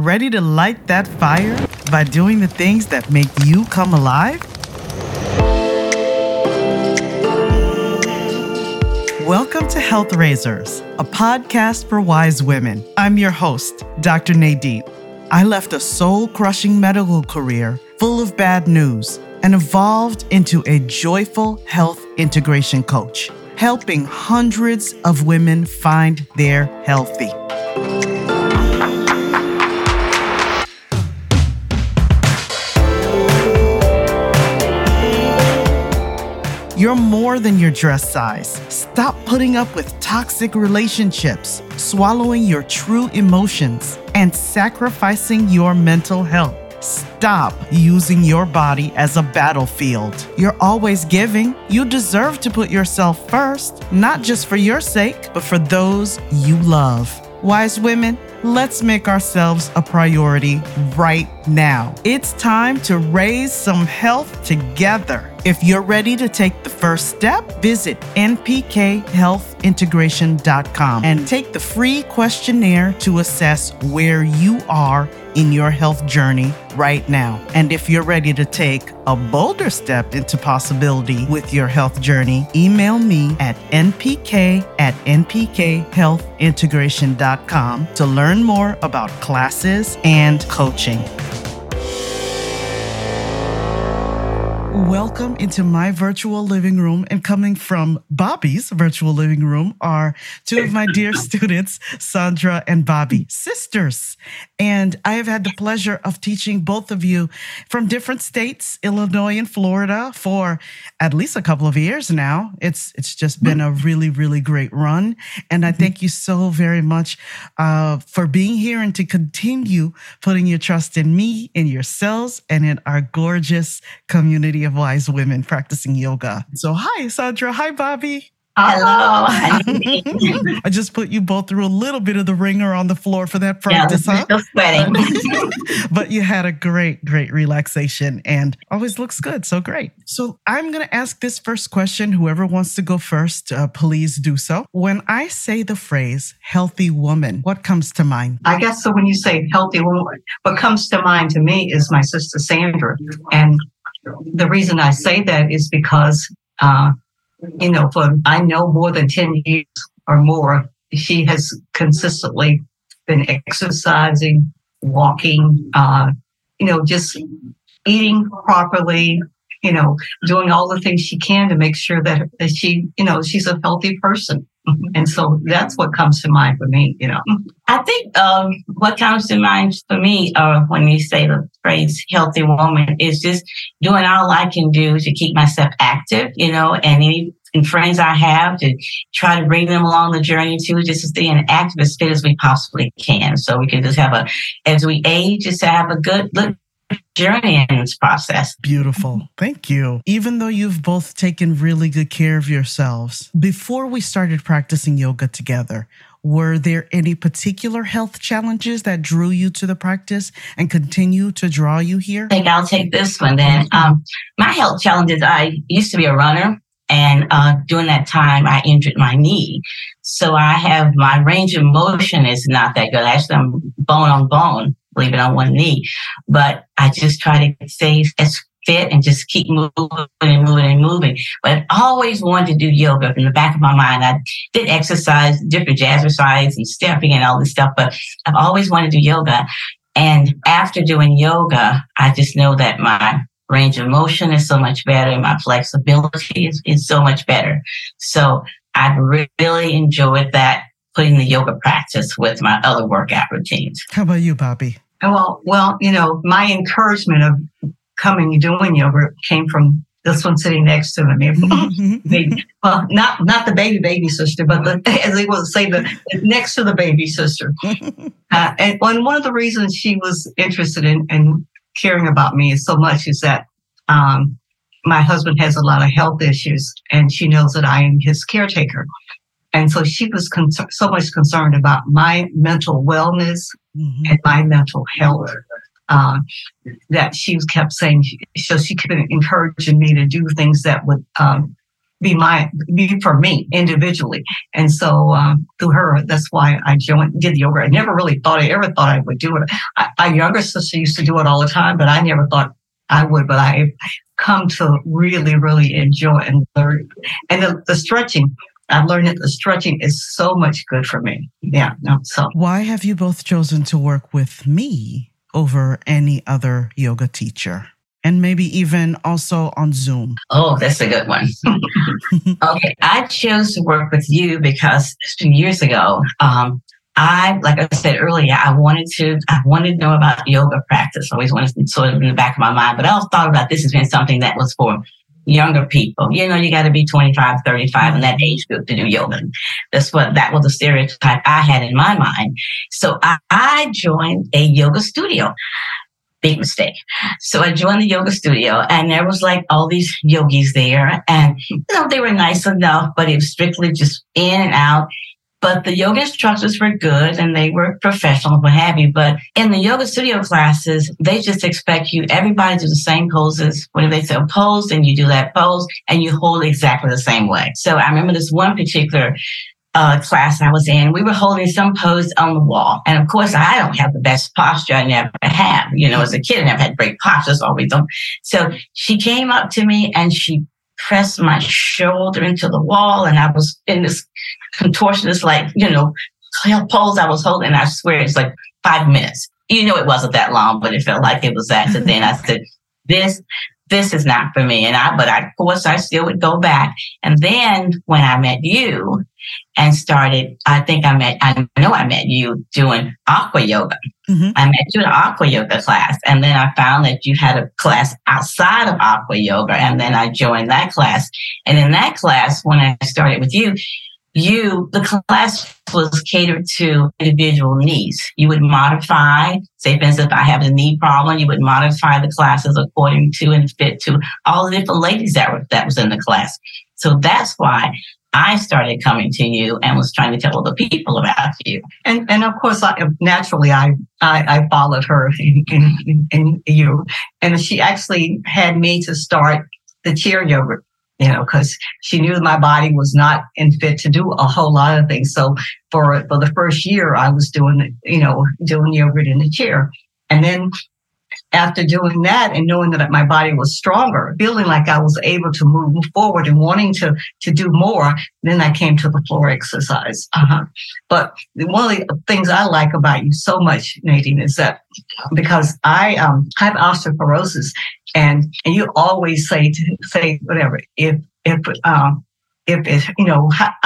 Ready to light that fire by doing the things that make you come alive? Welcome to Health Raisers, a podcast for wise women. I'm your host, Dr. Nadine. I left a soul-crushing medical career full of bad news and evolved into a joyful health integration coach, helping hundreds of women find their healthy. You're more than your dress size. Stop putting up with toxic relationships, swallowing your true emotions, and sacrificing your mental health. Stop using your body as a battlefield. You're always giving. You deserve to put yourself first, not just for your sake, but for those you love. Wise women, let's make ourselves a priority right now. It's time to raise some health together. If you're ready to take the first step, visit NPKHealthIntegration.com and take the free questionnaire to assess where you are in your health journey right now. And if you're ready to take a bolder step into possibility with your health journey, email me at NPK@NPKHealthIntegration.com to learn more about classes and coaching. Welcome into my virtual living room, and coming from Bobbie's virtual living room are two of my dear students, Sandra and Bobbie, sisters. And I have had the pleasure of teaching both of you from different states, Illinois and Florida, for at least a couple of years now. It's just been a really, really great run. And I thank you so very much for being here and to continue putting your trust in me, in yourselves, and in our gorgeous community of wise women practicing yoga. So hi, Sandra. Hi, Bobbie. Hello. I just put you both through a little bit of the ringer on the floor for that practice, huh? Still sweating. But you had a great, great relaxation and always looks good. So great. So I'm going to ask this first question. Whoever wants to go first, please do so. When I say the phrase healthy woman, what comes to mind? I guess so when you say healthy woman, what comes to mind to me is my sister Sandra. And the reason I say that is because, for more than 10 years or more, she has consistently been exercising, walking, just eating properly, doing all the things she can to make sure that she, she's a healthy person. And so that's what comes to mind for me, I think what comes to mind for me when you say the phrase healthy woman is just doing all I can do to keep myself active, and friends I have to try to bring them along the journey too, just to stay active as fit as we possibly can. So we can just as we age, just to have a good look. Journey in this process. Beautiful. Thank you. Even though you've both taken really good care of yourselves, before we started practicing yoga together, were there any particular health challenges that drew you to the practice and continue to draw you here? I think I'll take this one then. My health challenges, I used to be a runner. And during that time, I injured my knee. So I have my range of motion is not that good. Actually, I'm bone on bone, believe it, on one knee. But I just try to stay as fit and just keep moving. But I always wanted to do yoga. In the back of my mind, I did exercise, different jazzercise and stepping and all this stuff. But I've always wanted to do yoga. And after doing yoga, I just know that my range of motion is so much better. My flexibility is so much better. So I've really enjoyed that, putting the yoga practice with my other workout routines. How about you, Bobbie? Well, my encouragement of coming and doing yoga came from this one sitting next to me. Well, not the baby sister, but as they would say, the next to the baby sister. And one of the reasons she was interested in caring about me so much is that my husband has a lot of health issues, and she knows that I am his caretaker. And so she was so much concerned about my mental wellness and my mental health that she kept saying, so she kept encouraging me to do things that would be for me individually. And so through her, that's why I did yoga. I never really thought I would do it. My younger sister used to do it all the time, but I never thought I would. But I've come to really, really enjoy and learn. And the stretching, I've learned that the stretching is so much good for me. Yeah. So why have you both chosen to work with me over any other yoga teacher? And maybe even also on Zoom. Oh, that's a good one. Okay, I chose to work with you because 2 years ago, like I said earlier, I wanted to know about yoga practice. I always wanted to sort of in the back of my mind, but I always thought about this as being something that was for younger people. You know, you got to be 25, 35 in that age group to do yoga. That was the stereotype I had in my mind. So I joined a yoga studio. Big mistake. So I joined the yoga studio and there was like all these yogis there and, you know, they were nice enough, but it was strictly just in and out. But the yoga instructors were good and they were professional, what have you. But in the yoga studio classes, they just expect everybody to do the same poses. Whenever they say pose, and you do that pose and you hold exactly the same way. So I remember this one particular class I was in, we were holding some pose on the wall. And of course, I don't have the best posture. I never have. You know, as a kid, I never had great postures, always don't. So she came up to me and she pressed my shoulder into the wall. And I was in this contortionist, like, you know, pose I was holding. I swear it's like 5 minutes. You know, it wasn't that long, but it felt like it was that. So then I said, this is not for me. But of course, I still would go back. And then when I met you, and started, I know I met you doing aqua yoga. Mm-hmm. I met you in an aqua yoga class. And then I found that you had a class outside of aqua yoga. And then I joined that class. And in that class, when I started with you, the class was catered to individual needs. You would modify, say, for instance, if I have a knee problem, you would modify the classes according to and fit to all the different ladies that was in the class. So that's why I started coming to you and was trying to tell other people about you. And of course, I naturally followed her and you. And she actually had me to start the chair yoga, you know, because she knew my body was not fit to do a whole lot of things. So for the first year, I was doing yoga in the chair. And then after doing that and knowing that my body was stronger, feeling like I was able to move forward and wanting to do more, then I came to the floor exercise. But one of the things I like about you so much, Nadine, is that because I have osteoporosis, and you always say whatever, if I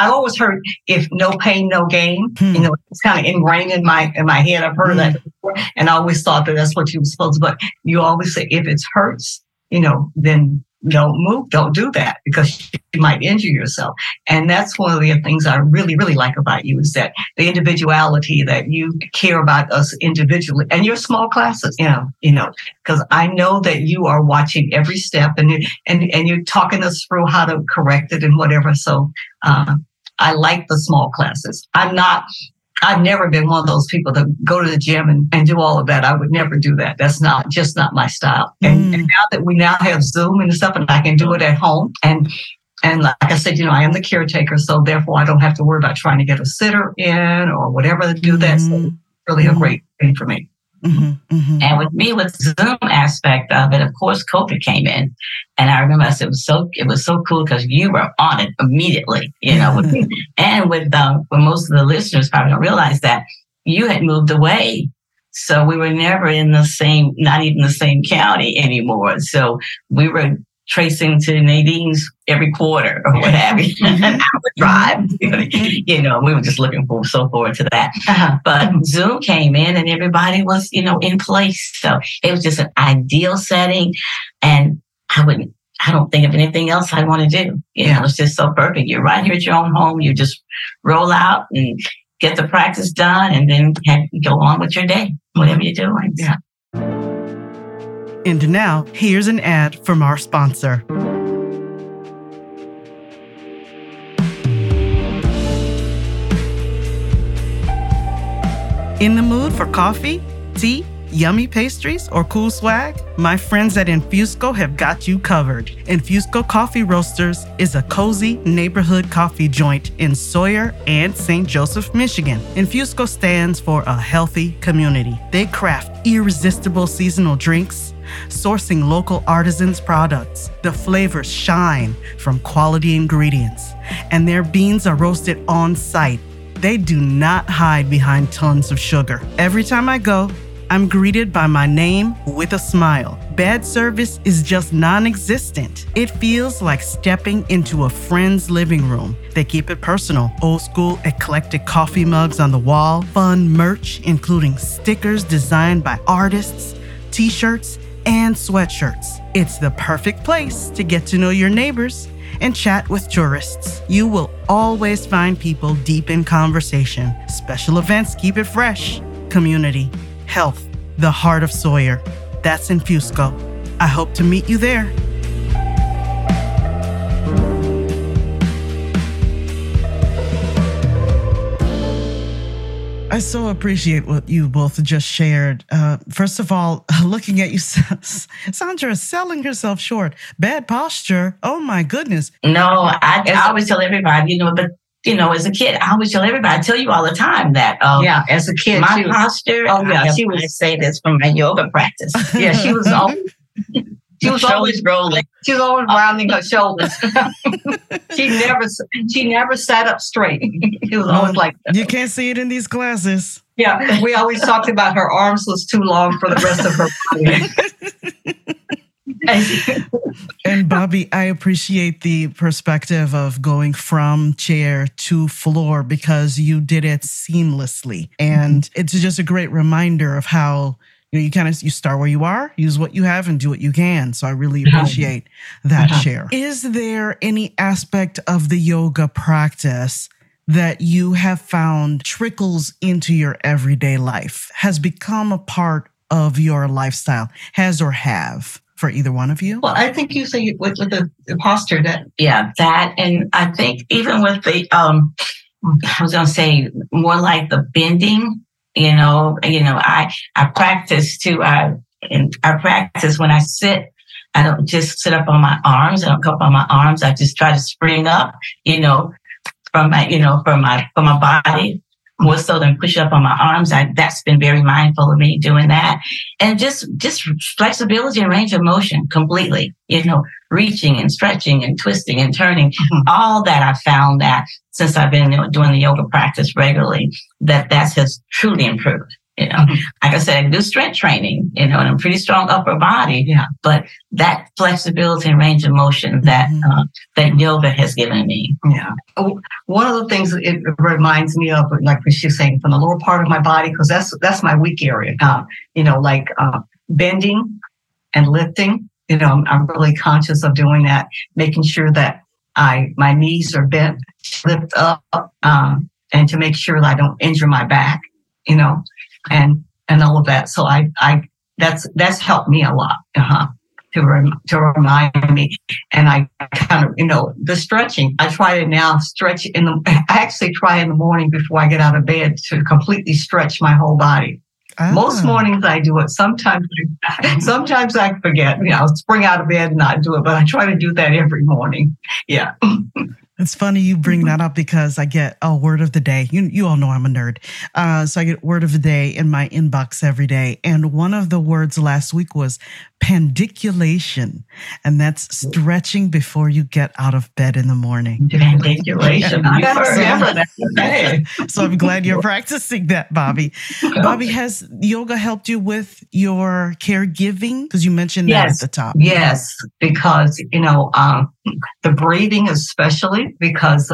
always heard if no pain, no gain, you know, it's kind of ingrained in my head. I've heard that before and I always thought that that's what you were supposed to, but you always say, if it hurts, you know, then don't move, don't do that because you might injure yourself. And that's one of the things I really, really like about you is that the individuality that you care about us individually and your small classes, you know, because I know that you are watching every step and you're talking us through how to correct it and whatever. So I like the small classes. I've never been one of those people that go to the gym and do all of that. I would never do that. That's just not my style. And now that we have Zoom and stuff and I can do it at home. And like I said, you know, I am the caretaker. So therefore I don't have to worry about trying to get a sitter in or whatever to do that. So it's really a great thing for me. Mm-hmm, mm-hmm. And with me, with Zoom aspect of it, of course, COVID came in, and I remember I said it was so cool because you were on it immediately, you know. And with most of the listeners probably don't realize that you had moved away, so we were never not even the same county anymore. So we were tracing to Nadine's every quarter or what have you, an hour drive. You know, we were just looking forward to that. But Zoom came in and everybody was, you know, in place. So it was just an ideal setting. And I don't think of anything else I want to do. You know, it's just so perfect. You're right here at your own home. You just roll out and get the practice done and then go on with your day, whatever you're doing. Yeah. And now, here's an ad from our sponsor. In the mood for coffee, tea, Yummy pastries or cool swag? My friends at Infusco have got you covered. Infusco Coffee Roasters is a cozy neighborhood coffee joint in Sawyer and St. Joseph, Michigan. Infusco stands for a healthy community. They craft irresistible seasonal drinks, sourcing local artisans' products. The flavors shine from quality ingredients, and their beans are roasted on site. They do not hide behind tons of sugar. Every time I go, I'm greeted by my name with a smile. Bad service is just non-existent. It feels like stepping into a friend's living room. They keep it personal. Old school eclectic coffee mugs on the wall, fun merch including stickers designed by artists, t-shirts, and sweatshirts. It's the perfect place to get to know your neighbors and chat with tourists. You will always find people deep in conversation. Special events keep it fresh. Community. Health, the heart of Sawyer. That's Infusco. I hope to meet you there. I so appreciate what you both just shared. First of all, looking at you, Sandra is selling herself short. Bad posture. Oh, my goodness. No, I always tell everybody, as a kid, I always tell everybody, I tell you all the time that, as a kid, my posture. Oh, yeah, she would say this from my yoga practice. Yeah, she was always, she was always rolling. She was always rounding her shoulders. she never sat up straight. She was always like that. You can't see it in these glasses. Yeah, we always talked about her arms was too long for the rest of her body. And Bobbie, I appreciate the perspective of going from chair to floor because you did it seamlessly. And it's just a great reminder of how you start where you are, use what you have, and do what you can. So I really appreciate that share. Is there any aspect of the yoga practice that you have found trickles into your everyday life, has become a part of your lifestyle, has or have? For either one of you? Well, I think you say with the posture that, and I think even with the, I was going to say more like the bending, I practice when I sit, I don't just sit up on my arms. I don't come up on my arms. I just try to spring up, from my body. More so than push up on my arms. That's been very mindful of me doing that. And just flexibility and range of motion completely, reaching and stretching and twisting and turning, all that. I found that since I've been doing the yoga practice regularly, that has truly improved. Like I said, I do strength training, and I'm pretty strong upper body. Yeah. But that flexibility and range of motion that yoga has given me. Yeah. One of the things it reminds me of, like she's saying, from the lower part of my body, because that's my weak area. Bending and lifting. I'm really conscious of doing that, making sure that my knees are bent, lift up, and to make sure that I don't injure my back. And all of that. So that's helped me a lot, to remind me. And I kind of, the stretching, I try to now stretch in the morning before I get out of bed to completely stretch my whole body. Oh. Most mornings I do it. Sometimes I forget, I'll spring out of bed and not do it, but I try to do that every morning. Yeah. It's funny you bring that up because I get a word of the day. You all know I'm a nerd. So I get word of the day in my inbox every day. And one of the words last week was pandiculation. And that's stretching before you get out of bed in the morning. Pandiculation. I never remember that today. So I'm glad you're practicing that, Bobbie. Bobbie, has yoga helped you with your caregiving? Because you mentioned that at the top. Yes, because, the breathing especially, because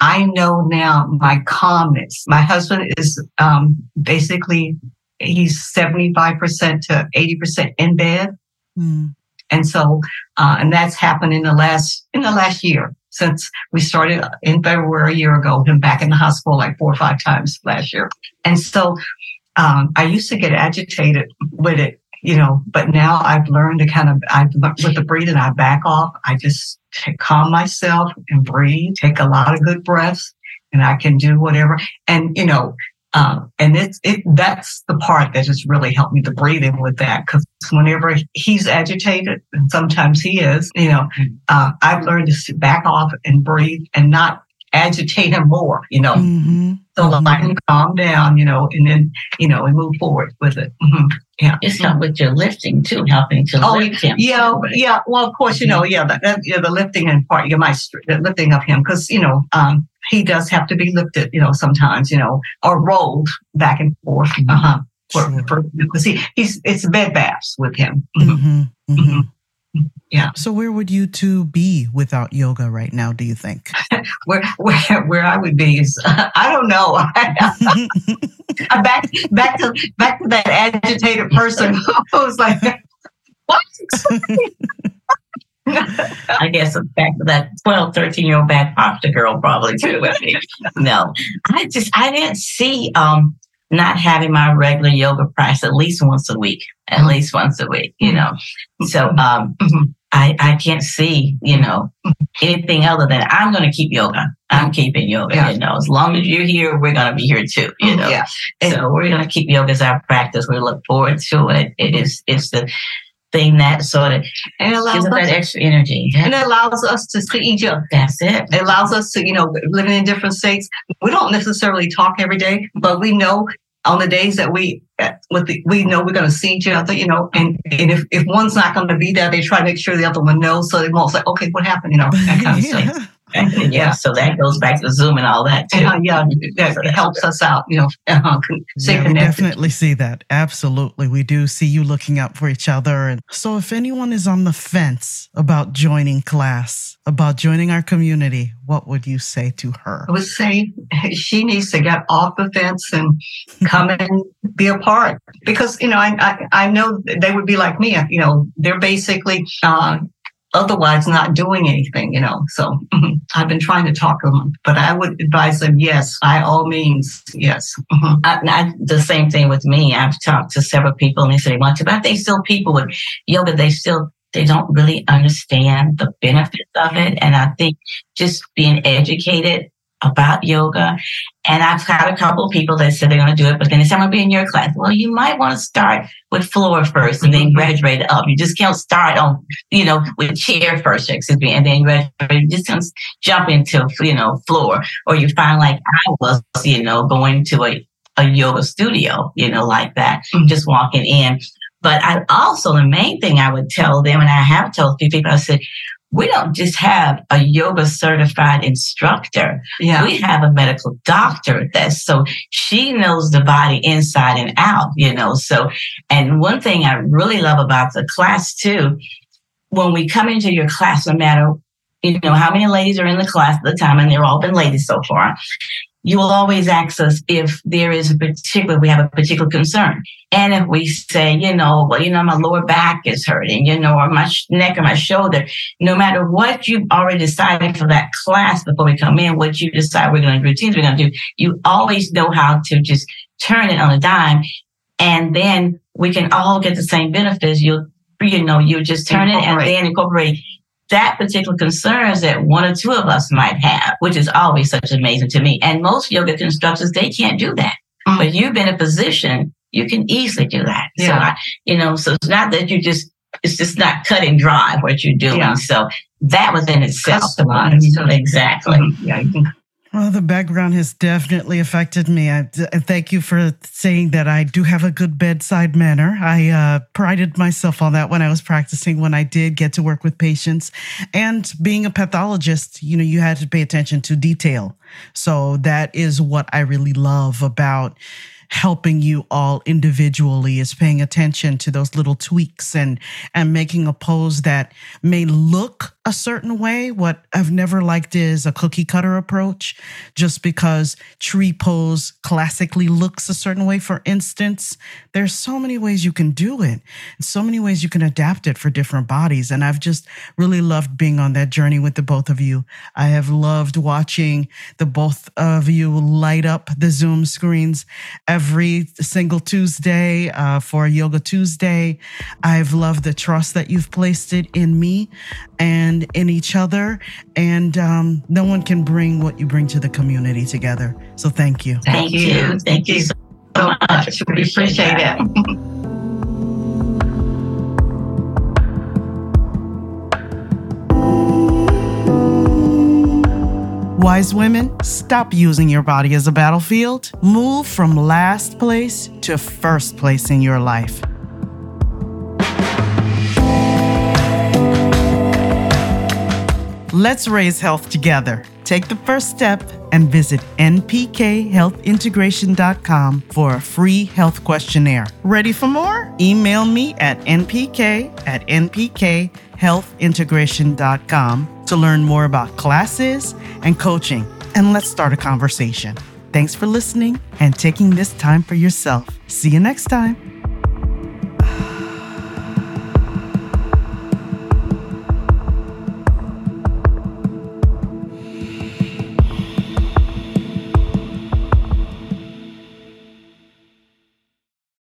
I know now my calmness. My husband is basically, he's 75% to 80% in bed. Mm. And so, and that's happened in the last year since we started in February a year ago, been back in the hospital like 4 or 5 times last year. And so I used to get agitated with it, but now I've learned to with the breathing, I back off. I just calm myself and breathe, take a lot of good breaths, and I can do whatever. And, And that's the part that just really helped me to breathe in with that. Because whenever he's agitated, and sometimes he is, I've learned to sit back off and breathe and not agitate him more, Mm-hmm. So let him calm down, and then, and move forward with it. Mm-hmm. Yeah. It's not with your lifting too, helping to lift him. Yeah. Yeah. Well, of course, the lifting and part, the lifting of him, because, he does have to be lifted, sometimes, or rolled back and forth. Uh-huh. Because it's bed baths with him. Mm-hmm. Mm-hmm. Mm-hmm. Yeah. So where would you two be without yoga right now, do you think? where I would be is, I don't know. back to that agitated person who's like, what? I guess back to that 12, 13-year-old bad pasta girl probably too. I didn't see not having my regular yoga practice at least once a week, So I can't see, anything other than I'm going to keep yoga. I'm keeping yoga, As long as you're here, we're going to be here too, Yeah. So we're going to keep yoga as our practice. We look forward to it. It's the thing that sort of gives us that extra energy. And it allows us to see each other. That's it. It allows us to, living in different states. We don't necessarily talk every day, but we know on the days that we know we're going to see each other, and if one's not going to be there, they try to make sure the other one knows, so they won't say, okay, what happened, that kind of stuff. Yeah, so that goes back to Zoom and all that too. That helps us out, We definitely see that. Absolutely. We do see you looking out for each other. And so if anyone is on the fence about joining class, about joining our community, what would you say to her? I would say she needs to get off the fence and come and be a part. Because, I know they would be like me, they're basically... otherwise not doing anything, So I've been trying to talk to them, but I would advise them, yes, by all means, yes. Mm-hmm. The same thing with me. I've talked to several people and they say they want to, but I think still people with yoga, they don't really understand the benefits of it. And I think just being educated about yoga. And I've had a couple of people that said they're going to do it, but then they said, I'm going to be in your class. Well, you might want to start with floor first and then graduate up. You just can't start on, with chair first, and then graduate. You just can't jump into, floor. Or you find like I was, going to a yoga studio, like that, just walking in. But I also, the main thing I would tell them, and I have told people, I said, we don't just have a yoga certified instructor. Yeah. We have a medical doctor so she knows the body inside and out, So, and one thing I really love about the class too, when we come into your class, no matter, how many ladies are in the class at the time, and they've all been ladies so far, you will always ask us if there is we have a particular concern. And if we say, my lower back is hurting, or my neck or my shoulder, no matter what you've already decided for that class before we come in, what you decide we're going to do, routines we're going to do, you always know how to just turn it on a dime. And then we can all get the same benefits. You'll just turn it and then incorporate that particular concerns that one or two of us might have, which is always such amazing to me. And most yoga instructors, they can't do that. Mm-hmm. But you've been in a position, you can easily do that. Yeah. So it's not that it's just not cut and dry what you're doing. Yeah. So that was in itself. Mm-hmm. Exactly. Mm-hmm. Yeah, well, the background has definitely affected me. I thank you for saying that I do have a good bedside manner. I prided myself on that when I was practicing, when I did get to work with patients. And being a pathologist, you had to pay attention to detail. So that is what I really love about helping you all individually, is paying attention to those little tweaks and making a pose that may look a certain way. What I've never liked is a cookie cutter approach, just because tree pose classically looks a certain way. For instance, there's so many ways you can do it, so many ways you can adapt it for different bodies. And I've just really loved being on that journey with the both of you. I have loved watching the both of you light up the Zoom screens every single Tuesday for Yoga Tuesday. I've loved the trust that you've placed it in me. And and in each other. And no one can bring what you bring to the community together. So thank you. Thank you. Thank you so much. We appreciate it. Wise women, stop using your body as a battlefield. Move from last place to first place in your life. Let's raise health together. Take the first step and visit NPKHealthIntegration.com for a free health questionnaire. Ready for more? Email me at NPKHealthIntegration.com to learn more about classes and coaching. And let's start a conversation. Thanks for listening and taking this time for yourself. See you next time.